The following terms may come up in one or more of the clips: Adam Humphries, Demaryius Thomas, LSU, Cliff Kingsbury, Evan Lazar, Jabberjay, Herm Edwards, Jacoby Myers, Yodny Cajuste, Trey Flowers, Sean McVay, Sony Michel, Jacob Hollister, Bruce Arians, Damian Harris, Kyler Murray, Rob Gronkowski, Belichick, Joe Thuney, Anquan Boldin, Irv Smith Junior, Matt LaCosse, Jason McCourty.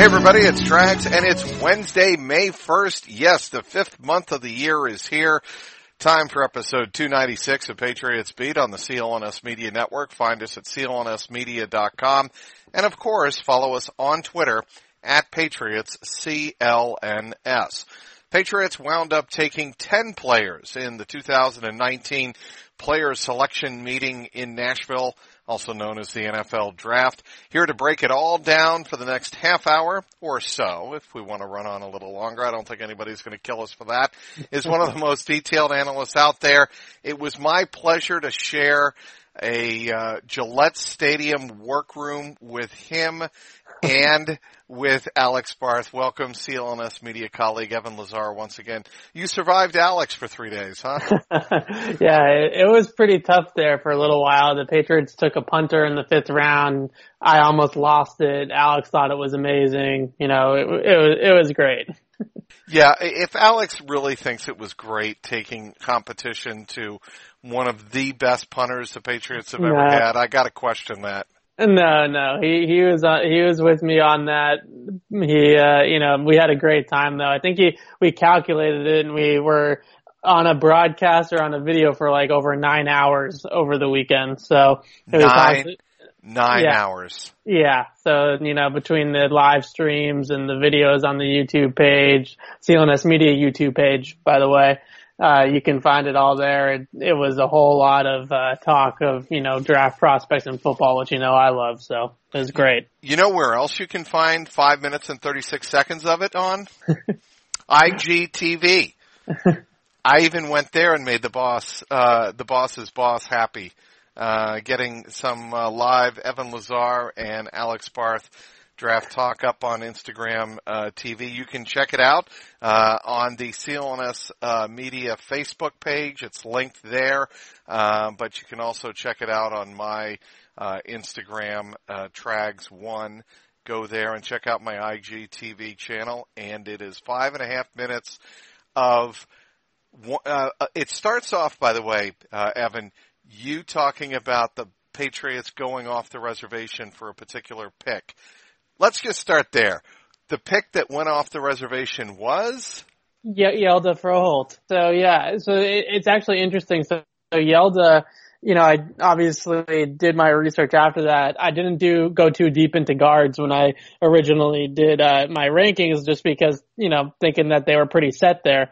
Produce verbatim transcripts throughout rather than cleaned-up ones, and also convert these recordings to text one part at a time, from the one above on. Hey everybody, it's Trax, and it's Wednesday, May first. Yes, the fifth month of the year is here. Time for episode two ninety-six of Patriots Beat on the C L N S Media Network. Find us at C L N S media dot com. And of course, follow us on Twitter at Patriots C L N S. Patriots wound up taking ten players in the two thousand nineteen player selection meeting in Nashville, also known as the N F L Draft. Here to break it all down for the next half hour or so, if we want to run on a little longer, I don't think anybody's going to kill us for that, is one of the most detailed analysts out there. It was my pleasure to share a uh, Gillette Stadium workroom with him and with Alex Barth. Welcome, C L N S media colleague Evan Lazar once again. You survived Alex for three days, huh? Yeah, it, it was pretty tough there for a little while. The Patriots took a punter in the fifth round. I almost lost it. Alex thought it was amazing. You know, it, it, was, it was great. Yeah, if Alex really thinks it was great taking competition to one of the best punters the Patriots have ever no. had, I got to question that. No, no, he, he was, uh, he was with me on that. He, uh, you know, we had a great time though. I think he, we calculated it and we were on a broadcast or on a video for like over nine hours over the weekend. So it was nine, to, nine yeah. hours. Yeah. So, you know, between the live streams and the videos on the YouTube page, C L N S Media YouTube page, by the way, Uh, you can find it all there. It, it was a whole lot of uh, talk of, you know, draft prospects in football, which you know I love, so it was great. You know where else you can find five minutes and thirty-six seconds of it on? I G T V. I even went there and made the boss, uh, the boss's boss happy, uh, getting some uh, live Evan Lazar and Alex Barth draft talk up on Instagram uh, T V. You can check it out uh, on the C L N S uh, Media Facebook page. It's linked there, uh, but you can also check it out on my uh, Instagram, uh, Trags one. Go there and check out my I G T V channel, and it is five and a half minutes of uh, – it starts off, by the way, uh, Evan, you talking about the Patriots going off the reservation for a particular pick. Let's just start there. The pick that went off the reservation was? Yeah, Yelda Froholt. So, yeah, so it, it's actually interesting. So, so Yelda, you know, I obviously did my research after that. I didn't do go too deep into guards when I originally did uh, my rankings just because, you know, thinking that they were pretty set there.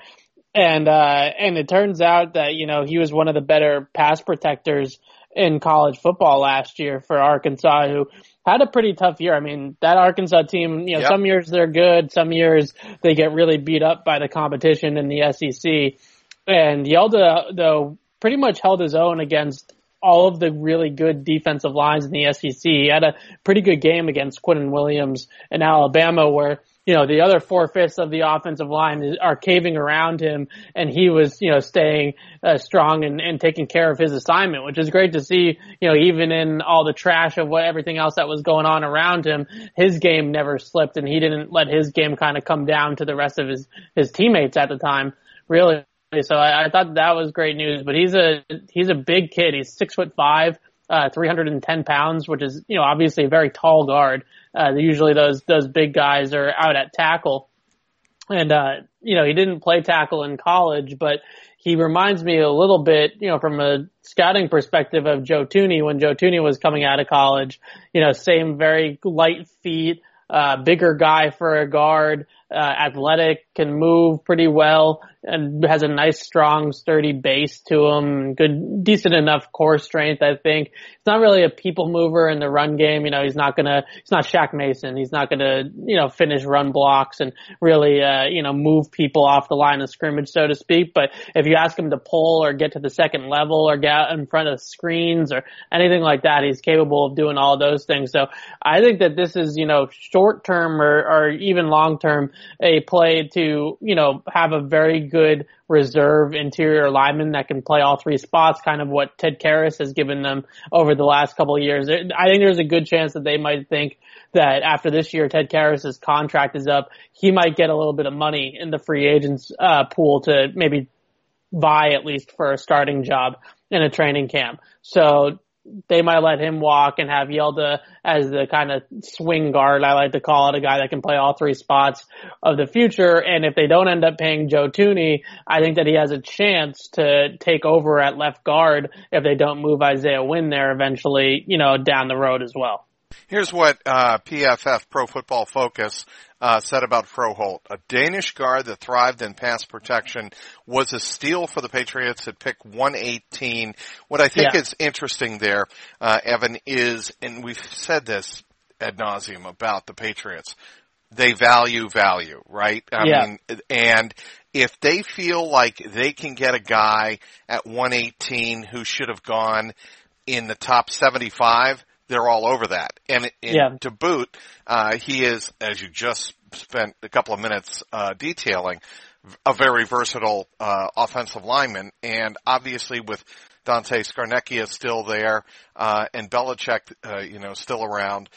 And uh, and it turns out that, you know, he was one of the better pass protectors in college football last year for Arkansas, who had a pretty tough year. I mean, that Arkansas team, you know, yep. Some years they're good, some years they get really beat up by the competition in the S E C. And Yelda, though, pretty much held his own against all of the really good defensive lines in the S E C. He had a pretty good game against Quentin Williams in Alabama where, you know, the other four-fifths of the offensive line are caving around him, and he was, you know, staying uh, strong and, and taking care of his assignment, which is great to see, you know, even in all the trash of what everything else that was going on around him, his game never slipped, and he didn't let his game kind of come down to the rest of his, his teammates at the time, really. So I, I thought that was great news, but he's a, he's a big kid. He's six foot five. Uh, three hundred ten pounds, which is, you know, obviously a very tall guard. Uh, usually those, those big guys are out at tackle. And, uh, you know, he didn't play tackle in college, but he reminds me a little bit, you know, from a scouting perspective of Joe Thuney when Joe Thuney was coming out of college. You know, same very light feet, uh, bigger guy for a guard, uh, athletic, can move pretty well, and has a nice, strong, sturdy base to him, good, decent enough core strength, I think. He's not really a people mover in the run game. You know, he's not gonna, he's not Shaq Mason. He's not gonna, you know, finish run blocks and really, uh, you know, move people off the line of scrimmage, so to speak. But if you ask him to pull or get to the second level or get out in front of screens or anything like that, he's capable of doing all those things. So I think that this is, you know, short term or, or even long term, a play to, you know, have a very good reserve interior lineman that can play all three spots, kind of what Ted Karras has given them over the last couple of years. I think there's a good chance that they might think that after this year, Ted Karras's contract is up, he might get a little bit of money in the free agents uh, pool to maybe buy at least for a starting job in a training camp. So they might let him walk and have Yelda as the kind of swing guard, I like to call it, a guy that can play all three spots of the future. And if they don't end up paying Joe Thuney, I think that he has a chance to take over at left guard if they don't move Isaiah Wynn there eventually, you know, down the road as well. Here's what uh P F F, Pro Football Focus, uh said about Froholt. A Danish guard that thrived in pass protection was a steal for the Patriots at pick one eighteen. What I think yeah. is interesting there, uh Evan, is, and we've said this ad nauseum about the Patriots, they value value, right? I yeah. mean, and if they feel like they can get a guy at one eighteen who should have gone in the top seventy-five, they're all over that. And, and yeah. to boot, uh, he is, as you just spent a couple of minutes, uh, detailing, a very versatile, uh, offensive lineman. And obviously with Dante Scarnecchia still there, uh, and Belichick, uh, you know, still around,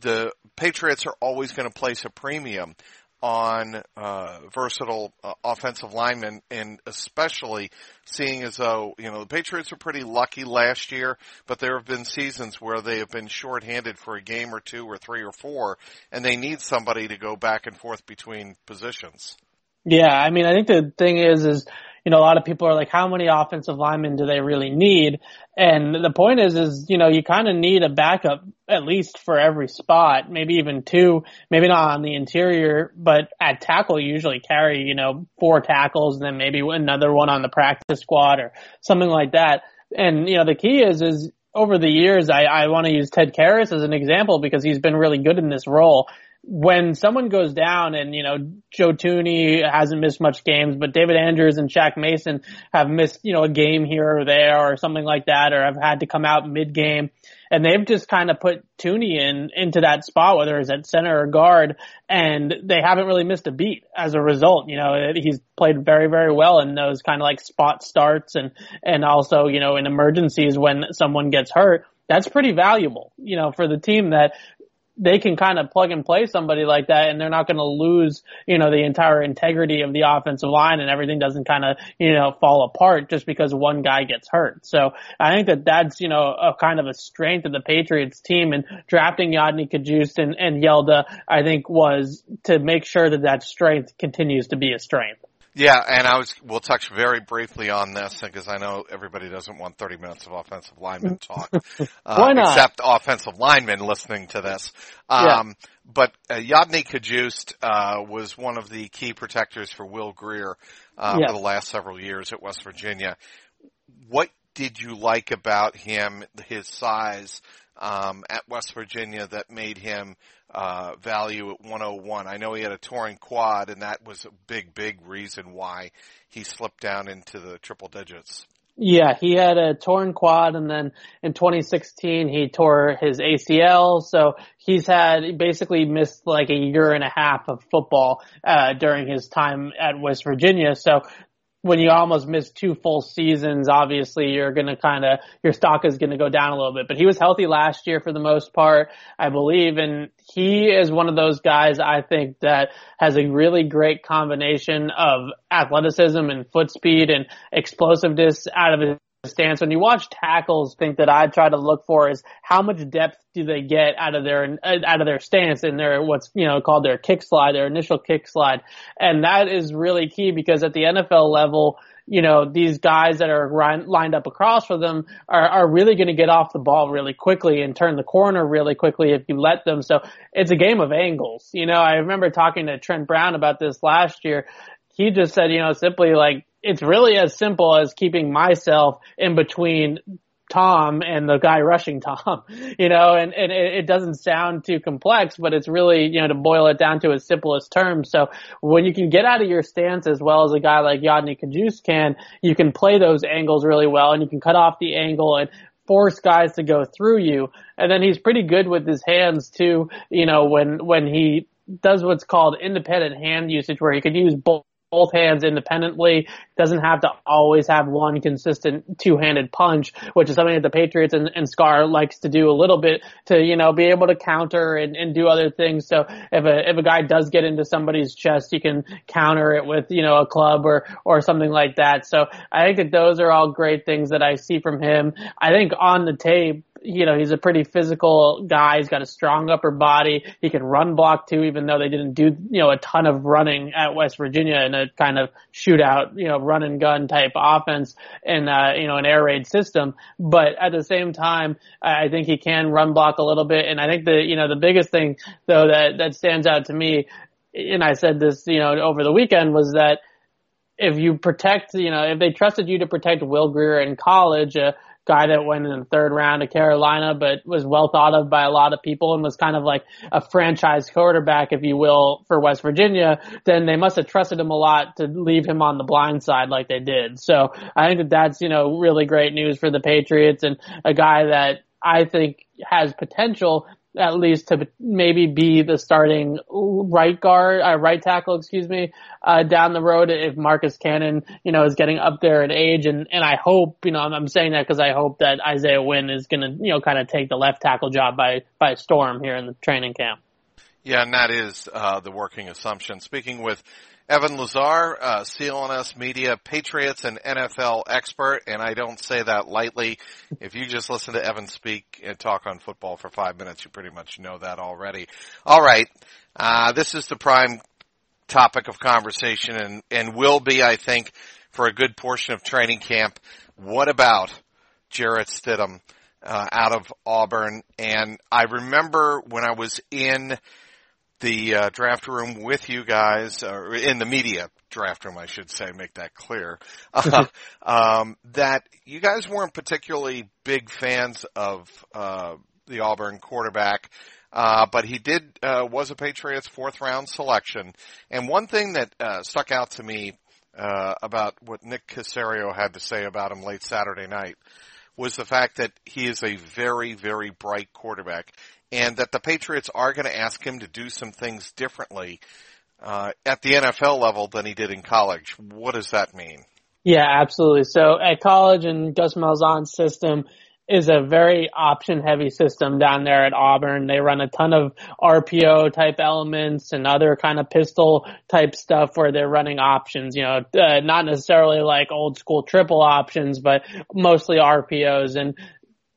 the Patriots are always going to place a premium on, uh, versatile uh, offensive linemen, and especially seeing as though, you know, the Patriots are pretty lucky last year, but there have been seasons where they have been shorthanded for a game or two or three or four, and they need somebody to go back and forth between positions. Yeah, I mean, I think the thing is, is, you know, a lot of people are like, how many offensive linemen do they really need? And the point is, is, you know, you kind of need a backup at least for every spot, maybe even two, maybe not on the interior, but at tackle you usually carry, you know, four tackles and then maybe another one on the practice squad or something like that. And, you know, the key is, is over the years, I, I want to use Ted Karras as an example because he's been really good in this role. When someone goes down and, you know, Joe Thuney hasn't missed much games, but David Andrews and Shaq Mason have missed, you know, a game here or there or something like that, or have had to come out mid-game. And they've just kind of put Thuney in, into that spot, whether it's at center or guard, and they haven't really missed a beat as a result. You know, he's played very, very well in those kind of like spot starts and, and also, you know, in emergencies when someone gets hurt. That's pretty valuable, you know, for the team that they can kind of plug and play somebody like that, and they're not going to lose, you know, the entire integrity of the offensive line, and everything doesn't kind of, you know, fall apart just because one guy gets hurt. So I think that that's, you know, a kind of a strength of the Patriots team, and drafting Yodny Cajuste and, and Yelda, I think, was to make sure that that strength continues to be a strength. Yeah, and I was, we'll touch very briefly on this because I know everybody doesn't want thirty minutes of offensive lineman talk. Why not? Uh, except offensive linemen listening to this. Um, yeah. But uh, Yodny Cajuste uh, was one of the key protectors for Will Grier uh, yeah. for the last several years at West Virginia. What did you like about him, his size, um, at West Virginia that made him uh value at one oh one? I know he had a torn quad, and that was a big, big reason why he slipped down into the triple digits. Yeah, he had a torn quad, and then in twenty sixteen he tore his A C L, so he's had basically missed like a year and a half of football uh during his time at West Virginia. So when you almost miss two full seasons, obviously you're going to kind of, your stock is going to go down a little bit. But he was healthy last year for the most part, I believe. And he is one of those guys, I think, that has a really great combination of athleticism and foot speed and explosiveness out of his stance. When you watch tackles, think that I try to look for is how much depth do they get out of their out of their stance and their what's you know called their kick slide, their initial kick slide, and that is really key because at the N F L level, you know, these guys that are rin- lined up across from them are, are really going to get off the ball really quickly and turn the corner really quickly if you let them. So it's a game of angles. You know, I remember talking to Trent Brown about this last year. He just said, you know, simply like, it's really as simple as keeping myself in between Tom and the guy rushing Tom, you know, and, and it doesn't sound too complex, but it's really, you know, to boil it down to its simplest terms. So when you can get out of your stance as well as a guy like Yodny Cajuste can, you can play those angles really well, and you can cut off the angle and force guys to go through you. And then he's pretty good with his hands too, you know, when, when he does what's called independent hand usage, where he can use both both hands independently, doesn't have to always have one consistent two-handed punch, which is something that the Patriots and, and Scar likes to do a little bit to, you know, be able to counter and, and do other things. So if a if a guy does get into somebody's chest, you can counter it with, you know, a club or or something like that. So I think that those are all great things that I see from him. I think on the tape, you know, he's a pretty physical guy. He's got a strong upper body. He can run block too, even though they didn't do, you know, a ton of running at West Virginia in a kind of shootout, you know, run and gun type offense and, uh, you know, an air raid system. But at the same time, I think he can run block a little bit. And I think the, you know, the biggest thing though that, that stands out to me, and I said this, you know, over the weekend, was that if you protect, you know, if they trusted you to protect Will Grier in college, uh, guy that went in the third round to Carolina, but was well thought of by a lot of people and was kind of like a franchise quarterback, if you will, for West Virginia, then they must have trusted him a lot to leave him on the blind side like they did. So I think that that's, you know, really great news for the Patriots, and a guy that I think has potential at least to maybe be the starting right guard, uh, right tackle, excuse me, uh, down the road if Marcus Cannon, you know, is getting up there in age. And, and I hope, you know, I'm, I'm saying that because I hope that Isaiah Wynn is going to, you know, kind of take the left tackle job by, by storm here in the training camp. Yeah, and that is, uh, the working assumption. Speaking with Evan Lazar, uh, C L N S Media, Patriots and N F L expert, and I don't say that lightly. If you just listen to Evan speak and talk on football for five minutes, you pretty much know that already. All right, uh, this is the prime topic of conversation and, and will be, I think, for a good portion of training camp. What about Jarrett Stidham uh, out of Auburn? And I remember when I was in the uh, draft room with you guys, or in the media draft room, I should say, make that clear, uh, um, that you guys weren't particularly big fans of uh, the Auburn quarterback, uh, but he did uh, was a Patriots fourth-round selection. And one thing that uh, stuck out to me uh, about what Nick Caserio had to say about him late Saturday night was the fact that he is a very, very bright quarterback, and that the Patriots are going to ask him to do some things differently uh, at the N F L level than he did in college. What does that mean? Yeah, absolutely. So at college, and Gus Malzahn's system is a very option-heavy system down there at Auburn. They run a ton of R P O-type elements and other kind of pistol-type stuff where they're running options, you know, uh, not necessarily like old-school triple options, but mostly R P Os. And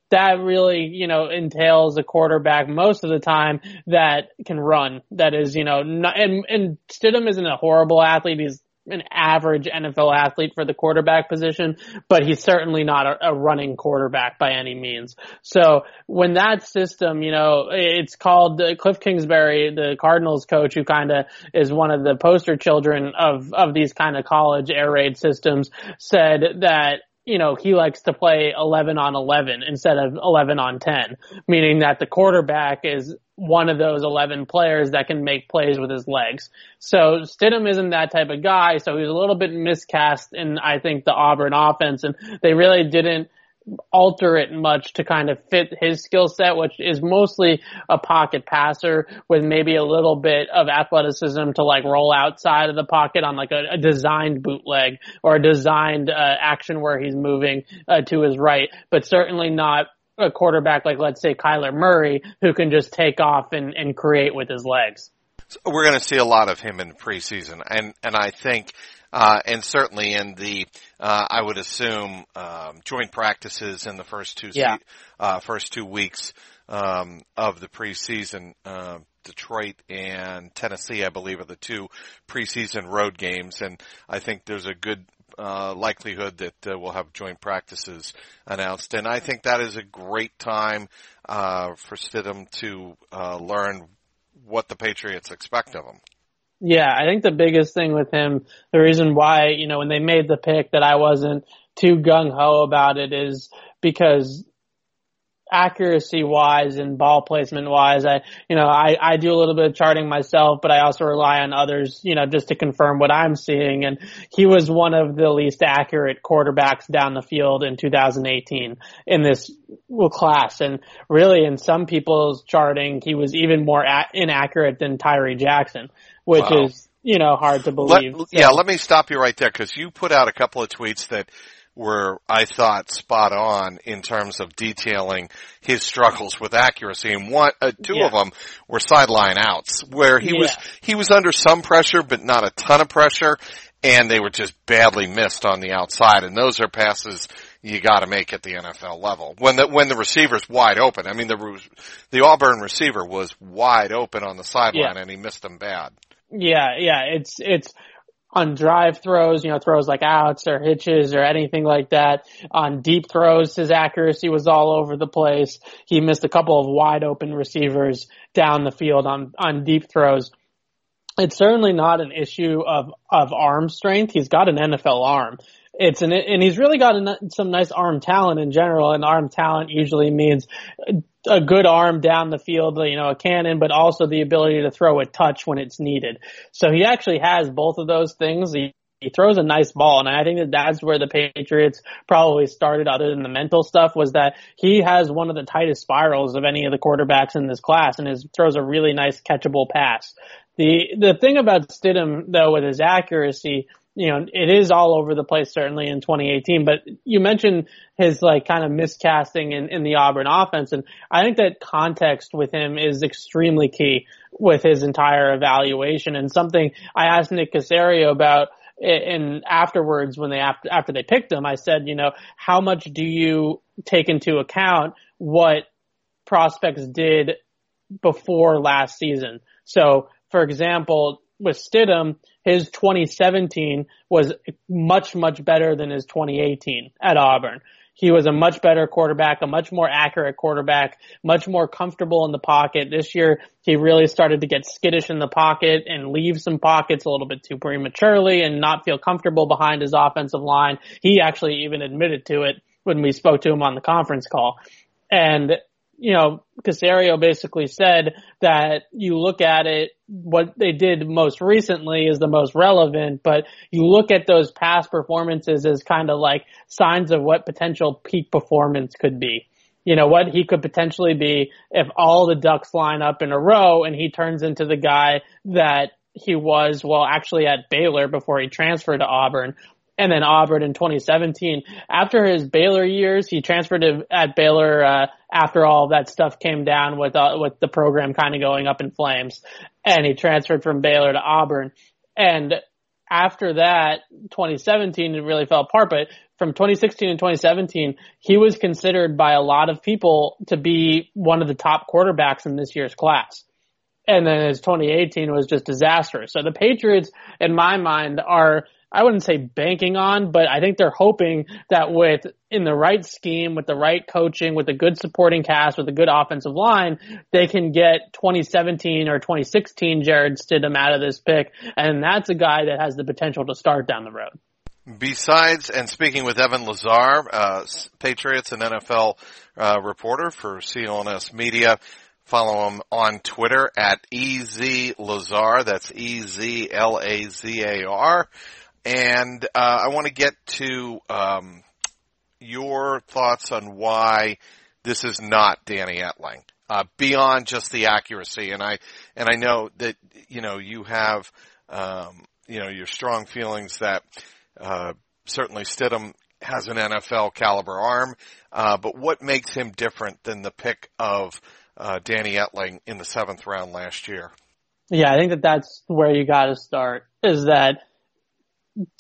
that really, you know, entails a quarterback most of the time that can run. That is, you know, not, and, and Stidham isn't a horrible athlete. He's an average N F L athlete for the quarterback position, but he's certainly not a, a running quarterback by any means. So when that system, you know, it's called uh, Cliff Kingsbury, the Cardinals coach, who kind of is one of the poster children of, of these kind of college air raid systems, said that, you know, he likes to play eleven on eleven instead of eleven on ten, meaning that the quarterback is one of those eleven players that can make plays with his legs. So Stidham isn't that type of guy, so he's a little bit miscast in, I think, the Auburn offense, and they really didn't alter it much to kind of fit his skill set, which is mostly a pocket passer with maybe a little bit of athleticism to like roll outside of the pocket on like a, a designed bootleg or a designed uh, action where he's moving uh, to his right, but certainly not a quarterback like, let's say, Kyler Murray, who can just take off and, and create with his legs. So we're going to see a lot of him in preseason, and, and I think Uh, and certainly in the, uh, I would assume, um, joint practices in the first two, yeah. se- uh, first two weeks, um, of the preseason. Uh, Detroit and Tennessee, I believe, are the two preseason road games. And I think there's a good, uh, likelihood that uh, we'll have joint practices announced. And I think that is a great time, uh, for Stidham to, uh, learn what the Patriots expect of him. Yeah, I think the biggest thing with him, the reason why, you know, when they made the pick that I wasn't too gung-ho about it, is because accuracy-wise and ball placement-wise, I, you know, I, I do a little bit of charting myself, but I also rely on others, you know, just to confirm what I'm seeing. And he was one of the least accurate quarterbacks down the field in two thousand eighteen in this class. And really, in some people's charting, he was even more a- inaccurate than Tyree Jackson, which wow. is you know, hard to believe. Let, so. Yeah, let me stop you right there, because you put out a couple of tweets that were, I thought, spot on in terms of detailing his struggles with accuracy. And one, uh, two yeah. of them were sideline outs, where he yeah. was he was under some pressure, but not a ton of pressure, and they were just badly missed on the outside. And those are passes you got to make at the N F L level when the when the receiver's wide open. I mean, the the Auburn receiver was wide open on the sideline, yeah. and he missed them bad. Yeah, yeah, it's it's. On drive throws, you know, throws like outs or hitches or anything like that. On deep throws, his accuracy was all over the place. He missed a couple of wide open receivers down the field on, on deep throws. It's certainly not an issue of, of arm strength. He's got an N F L arm. It's an, and he's really got an, some nice arm talent in general, and arm talent usually means a good arm down the field, you know, a cannon, but also the ability to throw a touch when it's needed. So he actually has both of those things. He, he throws a nice ball, and I think that that's where the Patriots probably started, other than the mental stuff, was that he has one of the tightest spirals of any of the quarterbacks in this class, and his throws a really nice catchable pass. The, the thing about Stidham, though, with his accuracy, you know, it is all over the place, certainly in twenty eighteen, but you mentioned his like kind of miscasting in, in the Auburn offense. And I think that context with him is extremely key with his entire evaluation, and something I asked Nick Caserio about. And afterwards, when they, after, after they picked him, I said, you know, how much do you take into account what prospects did before last season? So, for example, with Stidham, his twenty seventeen was much, much better than his twenty eighteen at Auburn. He was a much better quarterback, a much more accurate quarterback, much more comfortable in the pocket. This year, he really started to get skittish in the pocket and leave some pockets a little bit too prematurely and not feel comfortable behind his offensive line. He actually even admitted to it when we spoke to him on the conference call. And, you know, Caserio basically said that you look at it, what they did most recently is the most relevant, but you look at those past performances as kind of like signs of what potential peak performance could be. You know, what he could potentially be if all the ducks line up in a row and he turns into the guy that he was, well, actually at Baylor before he transferred to Auburn. And then Auburn in twenty seventeen. After his Baylor years, he transferred to, at Baylor uh, after all that stuff came down with uh, with the program kind of going up in flames. And he transferred from Baylor to Auburn. And after that, twenty seventeen, it really fell apart. But from twenty sixteen and twenty seventeen, he was considered by a lot of people to be one of the top quarterbacks in this year's class. And then his twenty eighteen was just disastrous. So the Patriots, in my mind, are – I wouldn't say banking on, but I think they're hoping that with in the right scheme, with the right coaching, with a good supporting cast, with a good offensive line, they can get twenty seventeen or twenty sixteen Jarrett Stidham out of this pick, and that's a guy that has the potential to start down the road. Besides, and speaking with Evan Lazar, uh, Patriots and N F L uh, reporter for C L N S Media. Follow him on Twitter at E Z Lazar. That's E Z L A Z A R. And uh, I want to get to um, your thoughts on why this is not Danny Etling, uh, beyond just the accuracy. And I and I know that you know you have um, you know your strong feelings that uh, certainly Stidham has an N F L caliber arm, uh, but what makes him different than the pick of uh, Danny Etling in the seventh round last year? Yeah, I think that that's where you got to start. Is that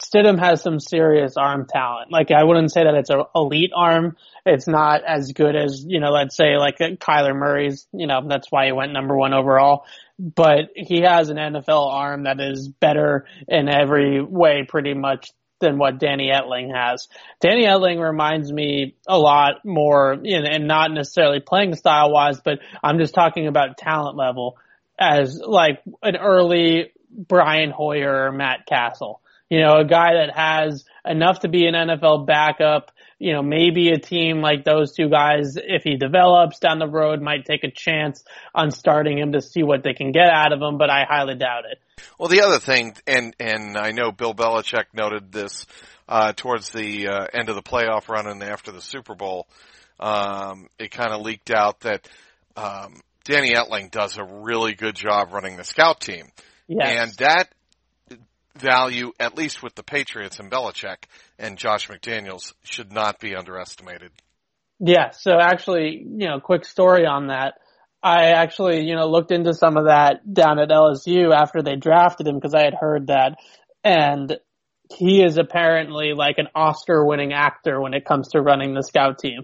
Stidham has some serious arm talent. Like, I wouldn't say that it's an elite arm. It's not as good as, you know, let's say like Kyler Murray's, you know, that's why he went number one overall. But he has an N F L arm that is better in every way pretty much than what Danny Etling has. Danny Etling reminds me a lot more, you know, and not necessarily playing style-wise, but I'm just talking about talent level, as like an early Brian Hoyer or Matt Castle. You know, a guy that has enough to be an N F L backup, you know, maybe a team like those two guys, if he develops down the road, might take a chance on starting him to see what they can get out of him, but I highly doubt it. Well, the other thing, and and I know Bill Belichick noted this uh towards the uh, end of the playoff run and after the Super Bowl, um it kind of leaked out that um Danny Etling does a really good job running the scout team. Yes. And that value, at least with the Patriots and Belichick and Josh McDaniels, should not be underestimated. Yeah, so actually, you know, quick story on that. I actually, you know, looked into some of that down at L S U after they drafted him because I had heard that. And he is apparently like an Oscar-winning actor when it comes to running the scout team.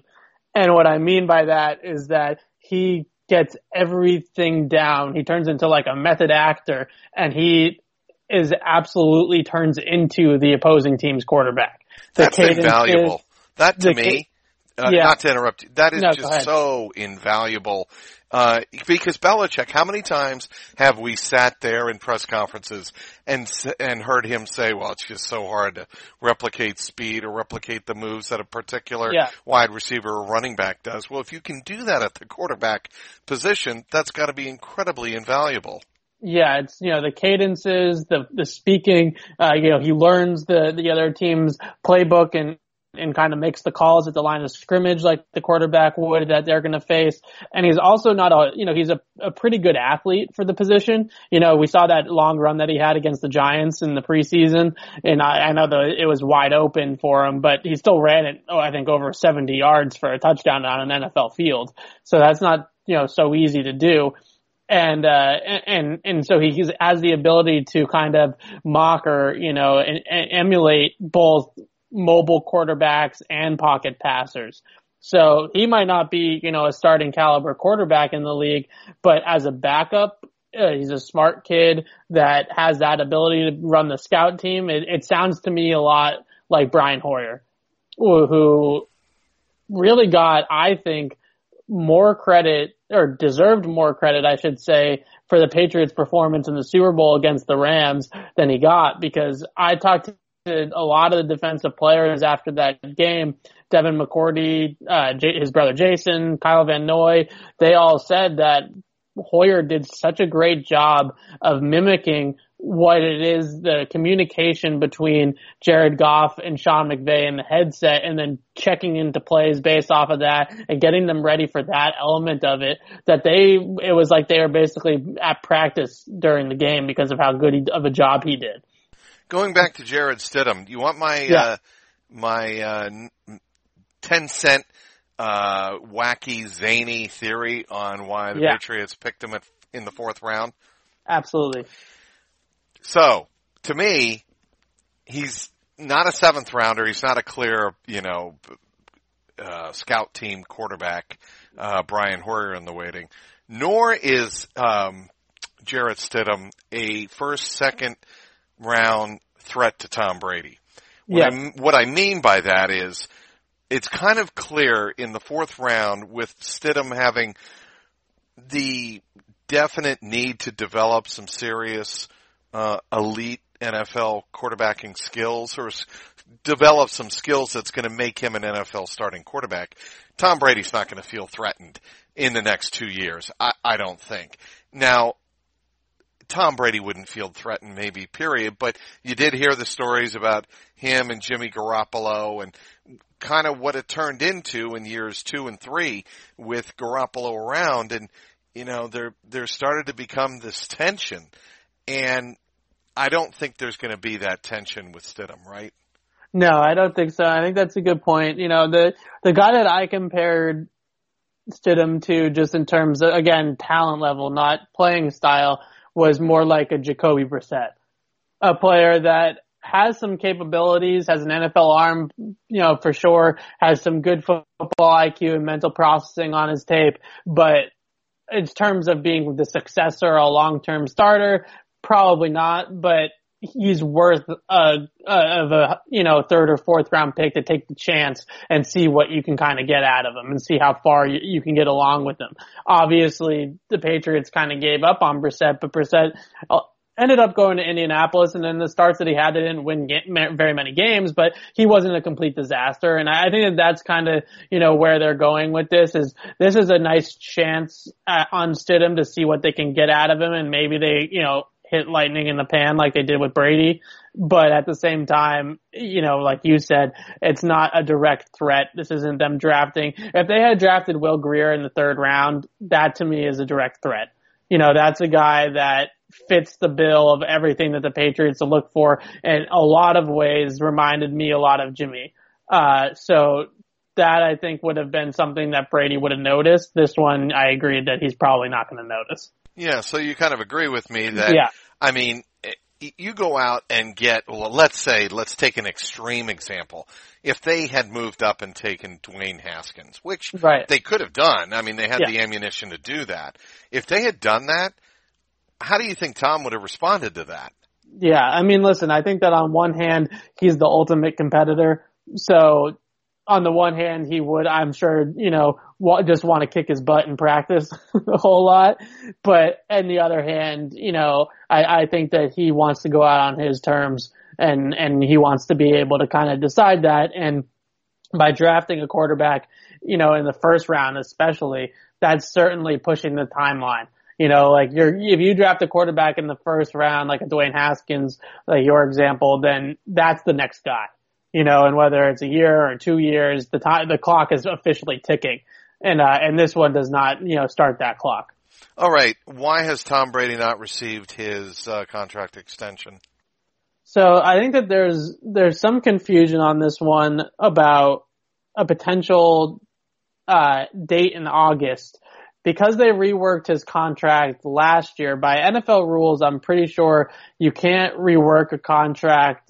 And what I mean by that is that he gets everything down. He turns into like a method actor, and he is absolutely turns into the opposing team's quarterback. The That's invaluable. Is, that to me, ca- uh, yeah. not to interrupt you, that is no, just so invaluable. Uh, because Belichick, how many times have we sat there in press conferences and and heard him say, well, it's just so hard to replicate speed or replicate the moves that a particular yeah. wide receiver or running back does. Well, if you can do that at the quarterback position, that's got to be incredibly invaluable. Yeah, it's, you know, the cadences, the the speaking, uh, you know, he learns the, the other team's playbook and and kind of makes the calls at the line of scrimmage like the quarterback would that they're going to face. And he's also not a, you know, he's a, a pretty good athlete for the position. You know, we saw that long run that he had against the Giants in the preseason. And I, I know that it was wide open for him, but he still ran it, oh, I think over seventy yards for a touchdown on an N F L field. So that's not, you know, so easy to do. And, uh, and, and so he has the ability to kind of mock or, you know, and, and emulate both mobile quarterbacks and pocket passers. So he might not be, you know, a starting caliber quarterback in the league, but as a backup, uh, he's a smart kid that has that ability to run the scout team. It, it sounds to me a lot like Brian Hoyer, who really got, I think, more credit or deserved more credit, I should say, for the Patriots' performance in the Super Bowl against the Rams than he got, because I talked to a lot of the defensive players after that game. Devin McCourty, uh, J- his brother Jason, Kyle Van Noy, they all said that Hoyer did such a great job of mimicking what it is, the communication between Jared Goff and Sean McVay in the headset, and then checking into plays based off of that and getting them ready for that element of it, that they, it was like they were basically at practice during the game because of how good he, of a job he did. Going back to Jarrett Stidham, you want my yeah. uh, my uh, ten cent uh, wacky, zany theory on why the yeah. Patriots picked him at, in the fourth round? Absolutely. So, to me, he's not a seventh rounder. He's not a clear, you know, uh, scout team quarterback, uh, Brian Hoyer in the waiting, nor is um, Jarrett Stidham a first, second round threat to Tom Brady. What, yeah. I, what I mean by that is it's kind of clear in the fourth round with Stidham having the definite need to develop some serious uh, elite N F L quarterbacking skills, or develop some skills that's going to make him an N F L starting quarterback. Tom Brady's not going to feel threatened in the next two years, I, I don't think. Now, Tom Brady wouldn't feel threatened, maybe, period, but you did hear the stories about him and Jimmy Garoppolo and kind of what it turned into in years two and three with Garoppolo around. And, you know, there, there started to become this tension, and I don't think there's going to be that tension with Stidham, right? No, I don't think so. I think that's a good point. You know, the, the guy that I compared Stidham to, just in terms of, again, talent level, not playing style, was more like a Jacoby Brissett, a player that has some capabilities, has an N F L arm, you know, for sure, has some good football I Q and mental processing on his tape, but in terms of being the successor or a long-term starter, probably not, but he's worth a, of a, you know, third or fourth round pick to take the chance and see what you can kind of get out of him and see how far you, you can get along with him. Obviously, the Patriots kind of gave up on Brissett, but Brissett ended up going to Indianapolis, and then the starts that he had, they didn't win very many games, but he wasn't a complete disaster. And I think that that's kind of, you know, where they're going with this is this is a nice chance uh, on Stidham to see what they can get out of him, and maybe they, you know, hit lightning in the pan like they did with Brady. But at the same time, you know, like you said, it's not a direct threat. This isn't them drafting. If they had drafted Will Grier in the third round, that to me is a direct threat. You know, that's a guy that fits the bill of everything that the Patriots will look for, and a lot of ways reminded me a lot of Jimmy. Uh, so that I think would have been something that Brady would have noticed. This one, I agreed that he's probably not going to notice. Yeah, so you kind of agree with me that, yeah. I mean, you go out and get, well, let's say, let's take an extreme example. If they had moved up and taken Dwayne Haskins, which right. they could have done. I mean, they had yeah. the ammunition to do that. If they had done that, how do you think Tom would have responded to that? Yeah, I mean, listen, I think that on one hand, he's the ultimate competitor. So on the one hand, he would, I'm sure, you know, just want to kick his butt in practice a whole lot. But on the other hand, you know, I, I think that he wants to go out on his terms, and, and he wants to be able to kind of decide that. And by drafting a quarterback, you know, in the first round especially, that's certainly pushing the timeline. You know, like you're, if you draft a quarterback in the first round, like a Dwayne Haskins, like your example, then that's the next guy. You know, and whether it's a year or two years, the time, the clock is officially ticking. And, uh, and this one does not, you know, start that clock. All right. Why has Tom Brady not received his uh, contract extension? So I think that there's, there's some confusion on this one about a potential, uh, date in August. Because they reworked his contract last year, by N F L rules, I'm pretty sure you can't rework a contract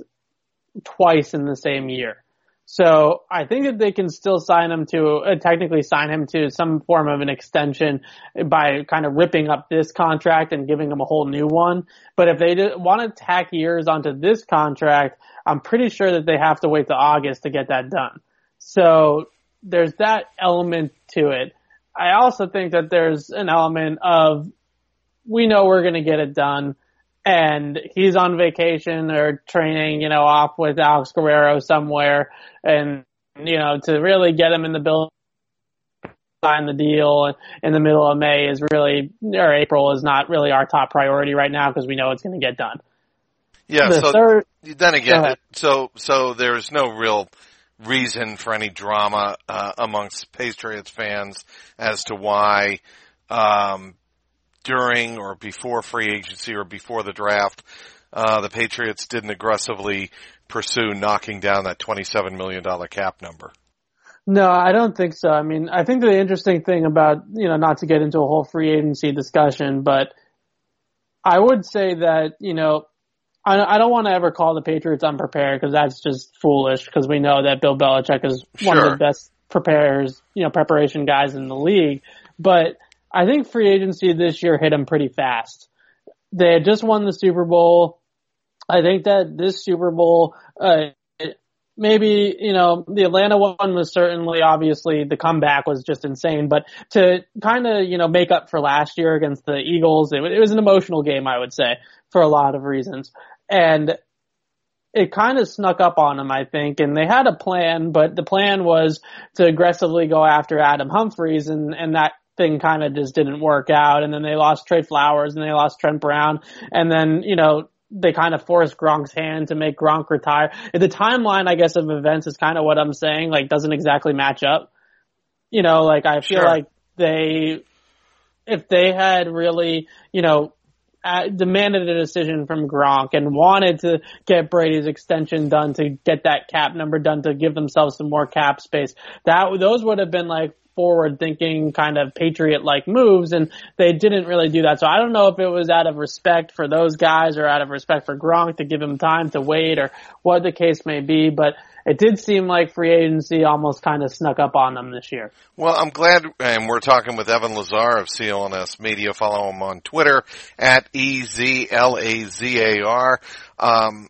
twice in the same year. So I think that they can still sign him to, uh, technically sign him to some form of an extension by kind of ripping up this contract and giving him a whole new one. But if they want to tack years onto this contract, I'm pretty sure that they have to wait to August to get that done. So there's that element to it. I also think that there's an element of, we know we're going to get it done, and he's on vacation or training, you know, off with Alex Guerrero somewhere, and, you know, to really get him in the building, sign the deal in the middle of May is really, or April is not really our top priority right now because we know it's going to get done. Yeah, the so third, then again, so so there's no real reason for any drama uh, amongst Patriots fans as to why um during or before free agency or before the draft, uh, the Patriots didn't aggressively pursue knocking down that twenty-seven million dollars cap number. No, I don't think so. I mean, I think the interesting thing about, you know, not to get into a whole free agency discussion, but I would say that, you know, I don't want to ever call the Patriots unprepared because that's just foolish, because we know that Bill Belichick is one sure. of the best preparers, you know, preparation guys in the league. But I think free agency this year hit them pretty fast. They had just won the Super Bowl. I think that this Super Bowl, uh, maybe, you know, the Atlanta one was certainly, obviously, the comeback was just insane. But to kind of, you know, make up for last year against the Eagles, it, it was an emotional game, I would say, for a lot of reasons. And it kind of snuck up on them, I think, and they had a plan, but the plan was to aggressively go after Adam Humphries, and, and that thing kind of just didn't work out. And then they lost Trey Flowers, and they lost Trent Brown, and then, you know, they kind of forced Gronk's hand to make Gronk retire. The timeline, I guess, of events is kind of what I'm saying, like, doesn't exactly match up. You know, like, I feel sure. like they, if they had really, you know, Uh, demanded a decision from Gronk and wanted to get Brady's extension done to get that cap number done to give themselves some more cap space, that those would have been like forward thinking kind of Patriot like moves, and they didn't really do that. So I don't know if it was out of respect for those guys or out of respect for Gronk to give him time to wait or what the case may be, but it did seem like free agency almost kind of snuck up on them this year. Well, I'm glad, and we're talking with Evan Lazar of C L N S Media. Follow him on Twitter at E Z L A Z A R. Um,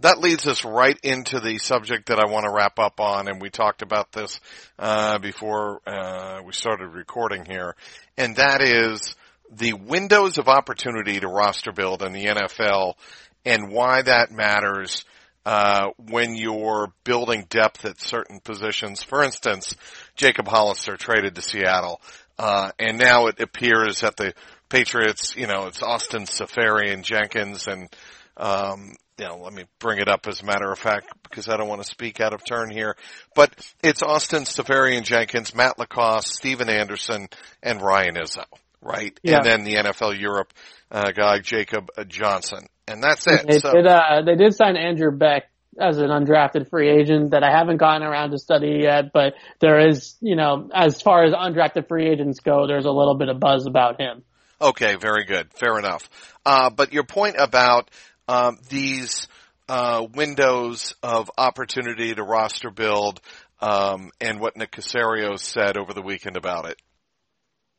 that leads us right into the subject that I want to wrap up on, and we talked about this uh before uh we started recording here, and that is the windows of opportunity to roster build in the N F L and why that matters Uh, when you're building depth at certain positions. For instance, Jacob Hollister traded to Seattle, uh, and now it appears that the Patriots, you know, it's Austin Seferian-Jenkins, and, um, you know, let me bring it up as a matter of fact because I don't want to speak out of turn here, but it's Austin Seferian-Jenkins, Matt LaCosse, Steven Anderson, and Ryan Izzo. right? Yeah. And then the N F L Europe uh, guy, Jacob Johnson. And that's it. They, so, did, uh, they did sign Andrew Beck as an undrafted free agent that I haven't gotten around to study yet, but there is, you know, as far as undrafted free agents go, there's a little bit of buzz about him. Okay, very good. Fair enough. Uh, but your point about um, these uh, windows of opportunity to roster build um, and what Nick Caserio said over the weekend about it.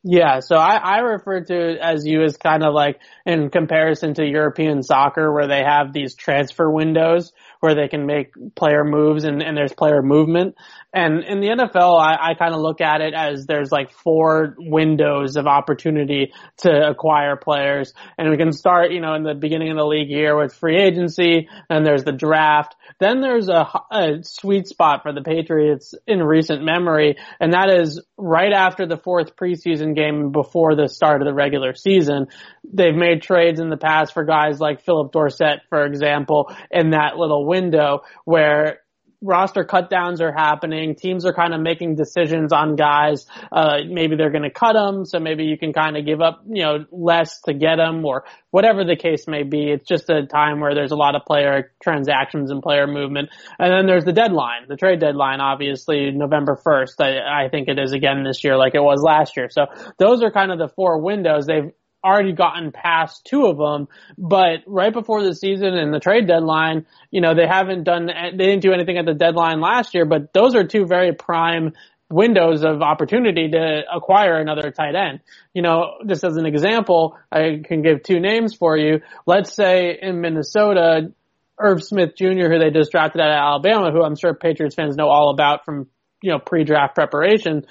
Yeah, so I, I refer to it as you as kind of like in comparison to European soccer where they have these transfer windows where they can make player moves and, and there's player movement. And in the N F L, I, I kind of look at it as there's like four windows of opportunity to acquire players. And we can start, you know, in the beginning of the league year with free agency, and there's the draft. Then there's a, a sweet spot for the Patriots in recent memory, and that is right after the fourth preseason game before the start of the regular season. They've made trades in the past for guys like Philip Dorsett, for example, in that little window where roster cutdowns are happening. Teams are kind of making decisions on guys. Uh, maybe they're going to cut them, so maybe you can kind of give up, you know, less to get them, or whatever the case may be. It's just a time where there's a lot of player transactions and player movement. And then there's the deadline, the trade deadline, obviously, November first. I, I think it is again this year like it was last year. So those are kind of the four windows. They've already gotten past two of them, but right before the season and the trade deadline, you know, they haven't done, they didn't do anything at the deadline last year, but those are two very prime windows of opportunity to acquire another tight end. You know, just as an example, I can give two names for you. Let's say in Minnesota, Irv Smith Junior, who they just drafted out of Alabama, who I'm sure Patriots fans know all about from, you know, pre-draft preparation,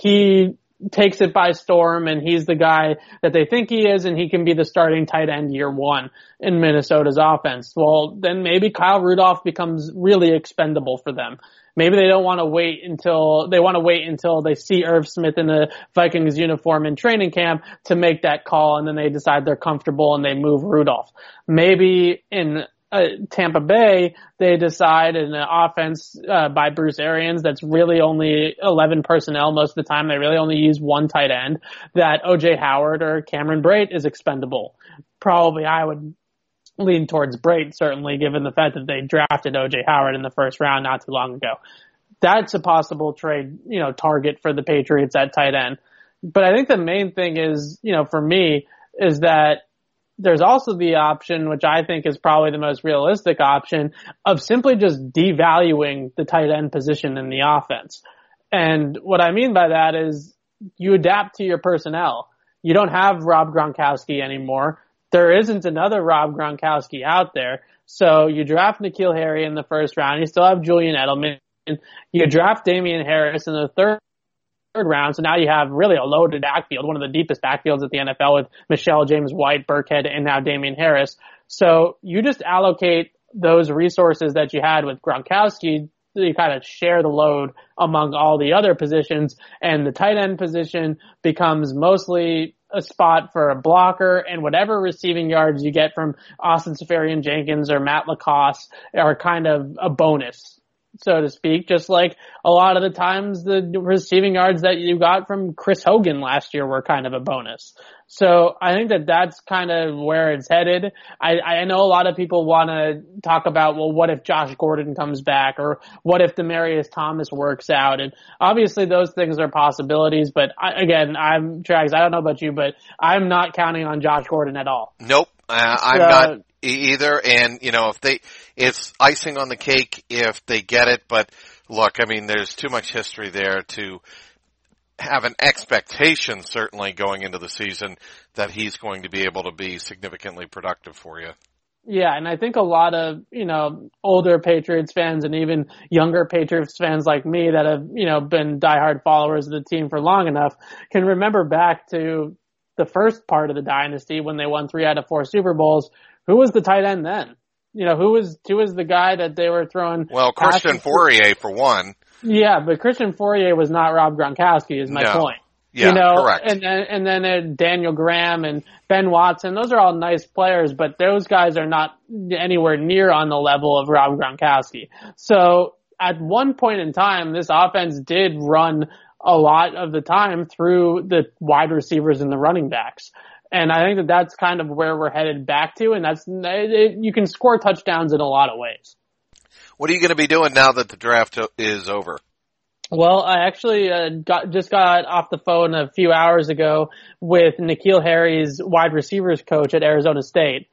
he takes it by storm, and he's the guy that they think he is, and he can be the starting tight end year one in Minnesota's offense. Well, then maybe Kyle Rudolph becomes really expendable for them. Maybe they don't want to wait until they want to wait until they see Irv Smith in the Vikings uniform in training camp to make that call, and then they decide they're comfortable and they move Rudolph. Maybe in Uh, Tampa Bay, they decide in an offense uh, by Bruce Arians that's really only eleven personnel most of the time. They really only use one tight end, that O J Howard or Cameron Brate is expendable. Probably I would lean towards Brate, certainly, given the fact that they drafted O J Howard in the first round not too long ago. That's a possible trade, you know, target for the Patriots at tight end. But I think the main thing is, you know, for me, is that there's also the option, which I think is probably the most realistic option, of simply just devaluing the tight end position in the offense. And what I mean by that is you adapt to your personnel. You don't have Rob Gronkowski anymore. There isn't another Rob Gronkowski out there. So you draft N'Keal Harry in the first round. You still have Julian Edelman. You draft Damian Harris in the third third round, so now you have really a loaded backfield, one of the deepest backfields at the N F L with Michelle, James White, Burkhead, and now Damian Harris. So you just allocate those resources that you had with Gronkowski, you kind of share the load among all the other positions, and the tight end position becomes mostly a spot for a blocker and whatever receiving yards you get from Austin Seferian-Jenkins or Matt LaCosse are kind of a bonus, so to speak, just like a lot of the times the receiving yards that you got from Chris Hogan last year were kind of a bonus. So I think that that's kind of where it's headed. I, I know a lot of people want to talk about, well, what if Josh Gordon comes back, or what if Demaryius Thomas works out? And obviously those things are possibilities, but I, again, I'm Trax, I don't know about you, but I'm not counting on Josh Gordon at all. Nope, uh, I'm so, not either, and you know, if they, it's icing on the cake if they get it, but look, I mean, there's too much history there to have an expectation, certainly going into the season, that he's going to be able to be significantly productive for you. Yeah, and I think a lot of, you know, older Patriots fans and even younger Patriots fans like me that have, you know, been diehard followers of the team for long enough can remember back to the first part of the dynasty when they won three out of four Super Bowls. Who was the tight end then? You know, who was who was the guy that they were throwing? Well, Christian Fourier for one. Yeah, but Christian Fourier was not Rob Gronkowski, is my no. point. Yeah, you know? Correct. And then and then uh, Daniel Graham and Ben Watson, those are all nice players, but those guys are not anywhere near on the level of Rob Gronkowski. So at one point in time, this offense did run a lot of the time through the wide receivers and the running backs. And I think that that's kind of where we're headed back to, and that's it, you can score touchdowns in a lot of ways. What are you going to be doing now that the draft is over? Well, I actually uh, got just got off the phone a few hours ago with N'Keal Harry's wide receivers coach at Arizona State.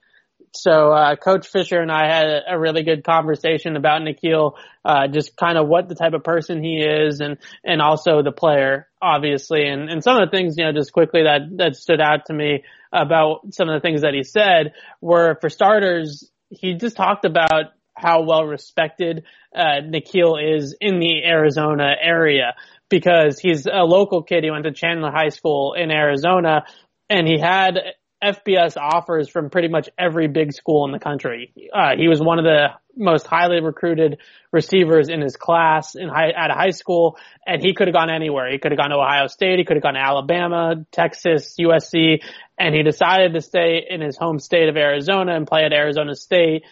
So uh, Coach Fisher and I had a really good conversation about N'Keal, uh, just kind of what the type of person he is, and and also the player, obviously. And, and some of the things, you know, just quickly that, that stood out to me about some of the things that he said were, for starters, he just talked about how well respected uh, N'Keal is in the Arizona area, because he's a local kid. He went to Chandler High School in Arizona, and he had F B S offers from pretty much every big school in the country. Uh, he was one of the most highly recruited receivers in his class in high, out of high school, and he could have gone anywhere. He could have gone to Ohio State. He could have gone to Alabama, Texas, U S C, and he decided to stay in his home state of Arizona and play at Arizona State,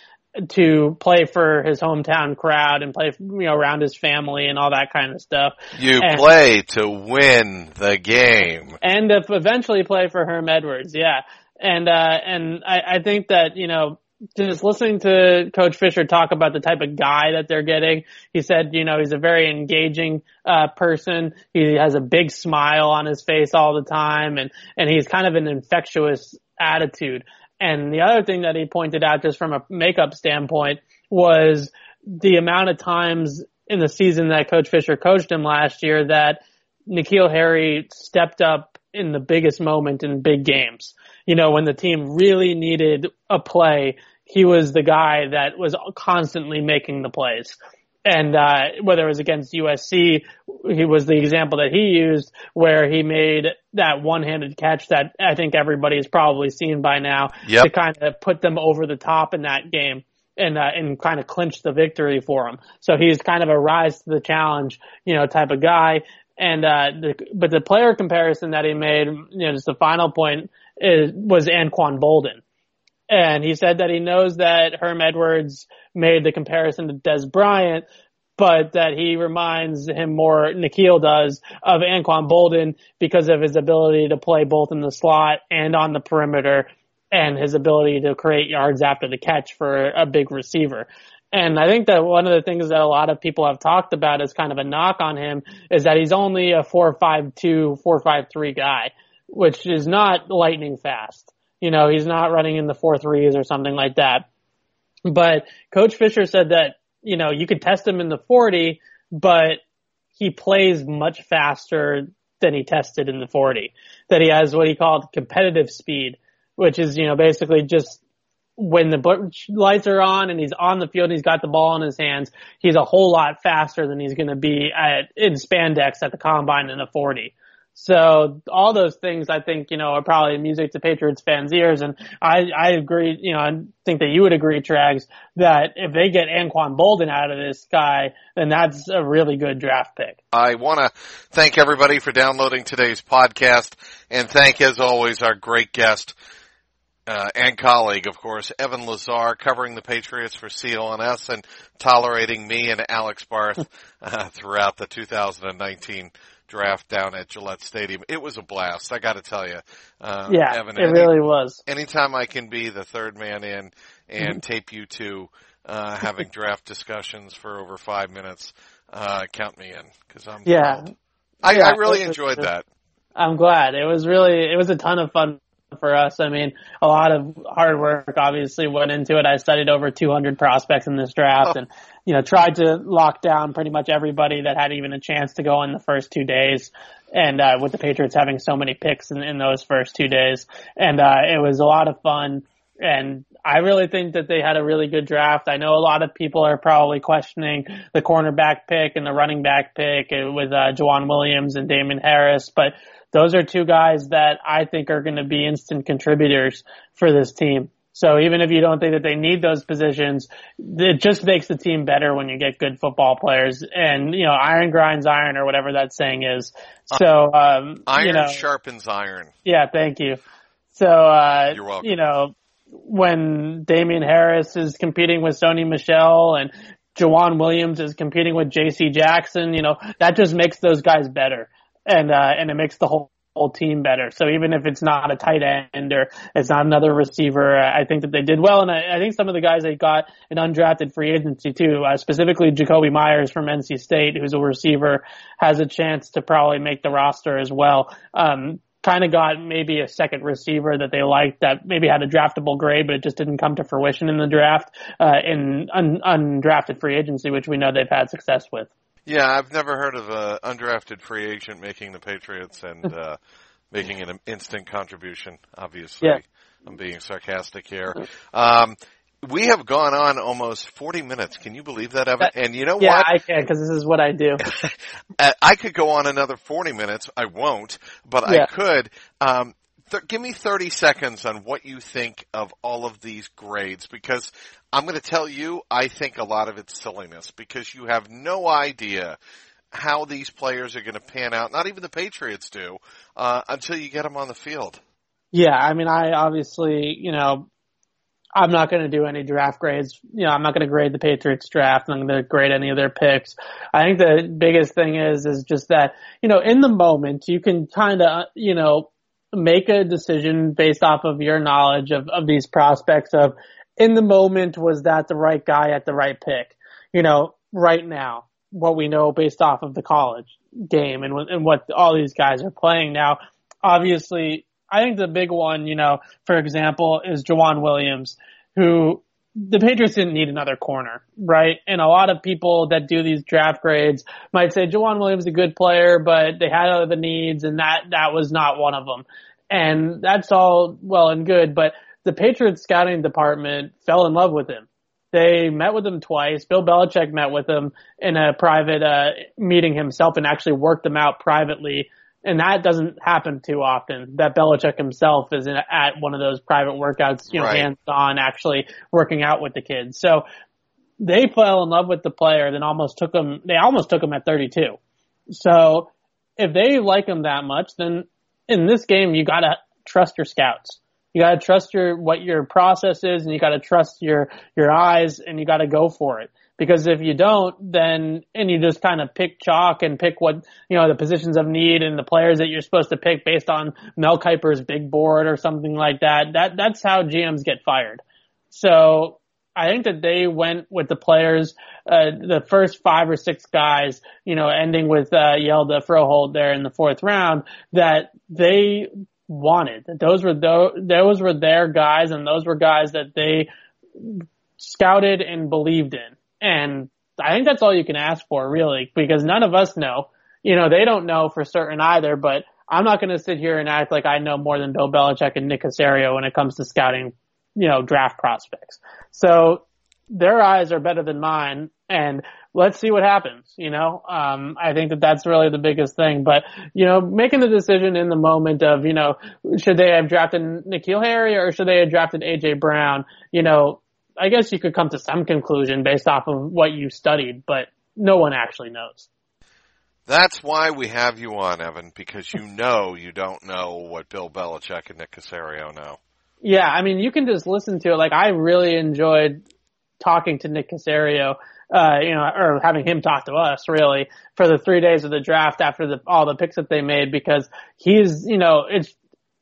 to play for his hometown crowd and play, you know, around his family and all that kind of stuff. You and play to win the game. And to eventually play for Herm Edwards, yeah. And, uh, and I, I think that, you know, just listening to Coach Fisher talk about the type of guy that they're getting, he said, you know, he's a very engaging uh, person. He has a big smile on his face all the time, and, and he's kind of an infectious attitude. And the other thing that he pointed out, just from a makeup standpoint, was the amount of times in the season that Coach Fisher coached him last year that N'Keal Harry stepped up in the biggest moment in big games. You know, when the team really needed a play, he was the guy that was constantly making the plays. And uh whether it was against U S C, he was the example that he used, where he made that one-handed catch that I think everybody has probably seen by now, yep, to kind of put them over the top in that game and uh, and kind of clinch the victory for him. So he's kind of a rise to the challenge, you know, type of guy. And uh the, but the player comparison that he made, you know, just the final point, is, was Anquan Boldin. And he said that he knows that Herm Edwards made the comparison to Dez Bryant, but that he reminds him more, N'Keal does, of Anquan Boldin because of his ability to play both in the slot and on the perimeter, and his ability to create yards after the catch for a big receiver. And I think that one of the things that a lot of people have talked about as kind of a knock on him is that he's only a four five two, four five three guy, which is not lightning fast. You know, he's not running in the four threes or something like that. But Coach Fisher said that, you know, you could test him in the forty, but he plays much faster than he tested in the forty. That he has what he called competitive speed, which is, you know, basically just when the lights are on and he's on the field and he's got the ball in his hands, he's a whole lot faster than he's going to be at, in spandex at the combine in the forty. So all those things, I think, you know, are probably music to Patriots fans' ears. And I, I agree, you know, I think that you would agree, Trags, that if they get Anquan Boldin out of this guy, then that's a really good draft pick. I want to thank everybody for downloading today's podcast, and thank, as always, our great guest uh, and colleague, of course, Evan Lazar, covering the Patriots for C L N S and tolerating me and Alex Barth uh, throughout the two thousand nineteen draft down at Gillette Stadium. It was a blast, I got to tell you. Uh, yeah, Evan, it any, really was. Anytime I can be the third man in and tape you two uh, having draft discussions for over five minutes, uh, count me in, because I'm yeah. I, yeah, I really enjoyed was, that. I'm glad. It was really it was a ton of fun for us. I mean, a lot of hard work obviously went into it. I studied over two hundred prospects in this draft, oh. and you know, tried to lock down pretty much everybody that had even a chance to go in the first two days. And, uh, with the Patriots having so many picks in, in those first two days. And, uh, it was a lot of fun. And I really think that they had a really good draft. I know a lot of people are probably questioning the cornerback pick and the running back pick with, uh, Juwan Williams and Damon Harris, but those are two guys that I think are going to be instant contributors for this team. So even if you don't think that they need those positions, it just makes the team better when you get good football players. And, you know, iron grinds iron, or whatever that saying is. So, um, iron you know, sharpens iron. Yeah, thank you. So, uh, You're welcome. You know, when Damian Harris is competing with Sony Michel and Juwan Williams is competing with J C Jackson, you know, that just makes those guys better. and uh, and it makes the whole, whole team better. So even if it's not a tight end or it's not another receiver, I think that they did well. And I, I think some of the guys they got in undrafted free agency too, uh, specifically Jacoby Myers from N C State, who's a receiver, has a chance to probably make the roster as well. Um, kind of got maybe a second receiver that they liked that maybe had a draftable grade, but it just didn't come to fruition in the draft, uh, in un- undrafted free agency, which we know they've had success with. Yeah, I've never heard of a undrafted free agent making the Patriots and uh, making an instant contribution, obviously. Yeah. I'm being sarcastic here. Um, we have gone on almost forty minutes. Can you believe that, Evan? And you know yeah, what? Yeah, I can, because this is what I do. I could go on another forty minutes. I won't, but yeah. I could. Um, th- give me thirty seconds on what you think of all of these grades, because I'm going to tell you, I think a lot of it's silliness, because you have no idea how these players are going to pan out. Not even the Patriots do, uh, until you get them on the field. Yeah, I mean, I obviously, you know, I'm not going to do any draft grades. You know, I'm not going to grade the Patriots draft. I'm not going to grade any of their picks. I think the biggest thing is, is just that, you know, in the moment, you can kind of, you know, make a decision based off of your knowledge of, of these prospects of, in the moment, was that the right guy at the right pick? You know, right now, what we know based off of the college game and, and what all these guys are playing now. Obviously, I think the big one, you know, for example, is Jawan Williams, who the Patriots didn't need another corner, right? And a lot of people that do these draft grades might say Jawan Williams is a good player, but they had other needs, and that, that was not one of them. And that's all well and good, but the Patriots scouting department fell in love with him. They met with him twice. Bill Belichick met with him in a private uh, meeting himself and actually worked him out privately. And that doesn't happen too often, that Belichick himself is in, at one of those private workouts, you know, right. hands-on, actually working out with the kids. So they fell in love with the player, then almost took him – they almost took him at thirty-two. So if they like him that much, then in this game you got to trust your scouts. You got to trust your what your process is, and you got to trust your your eyes, and you got to go for it. Because if you don't, then and you just kind of pick chalk and pick what you know the positions of need and the players that you're supposed to pick based on Mel Kiper's big board or something like that. That that's how G Ms get fired. So I think that they went with the players, uh, the first five or six guys, you know, ending with uh, Yelda Froholt there in the fourth round that they wanted. Those were th- those were their guys, and those were guys that they scouted and believed in. And I think that's all you can ask for, really, because none of us know. You know, they don't know for certain either, but I'm not going to sit here and act like I know more than Bill Belichick and Nick Caserio when it comes to scouting, you know, draft prospects. So their eyes are better than mine, and let's see what happens, you know. Um, I think that that's really the biggest thing. But, you know, making the decision in the moment of, you know, should they have drafted N'Keal Harry or should they have drafted A J Brown? You know, I guess you could come to some conclusion based off of what you studied, but no one actually knows. That's why we have you on, Evan, because you know you don't know what Bill Belichick and Nick Caserio know. Yeah, I mean, you can just listen to it. Like, I really enjoyed talking to Nick Caserio, uh, you know, or having him talk to us really for the three days of the draft after the, all the picks that they made, because he's, you know, it's,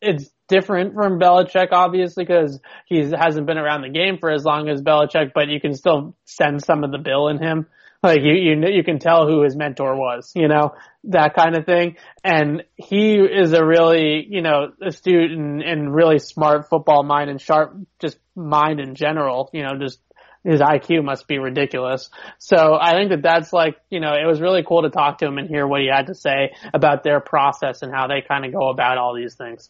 it's different from Belichick, obviously, because he hasn't been around the game for as long as Belichick, but you can still send some of the Bill in him. Like you, you, you can tell who his mentor was, you know, that kind of thing. And he is a really, you know, astute and, and really smart football mind and sharp, just mind in general, you know, just, his I Q must be ridiculous. So I think that that's like, you know, it was really cool to talk to him and hear what he had to say about their process and how they kind of go about all these things.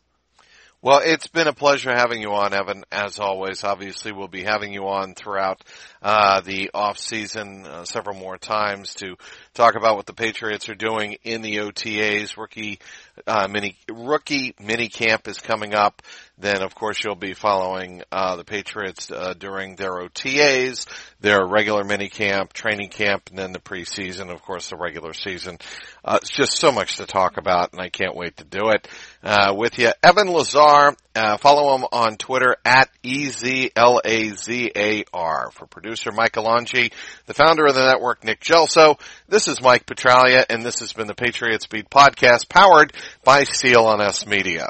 Well, it's been a pleasure having you on, Evan, as always. Obviously, we'll be having you on throughout uh the off-season uh, several more times to talk about what the Patriots are doing in the O T As. Rookie, uh, mini, rookie mini camp is coming up. then of course you'll be following uh the Patriots uh, during their O T As, their regular mini camp, training camp, and then the preseason, of course the regular season. Uh it's just so much to talk about, and I can't wait to do it uh with you. Evan Lazar, uh follow him on Twitter at E Z L A Z A R. For producer Mike Alonji, the founder of the network Nick Gelso, this is Mike Petralia, and this has been the Patriots Beat Podcast, powered by C L N S Media.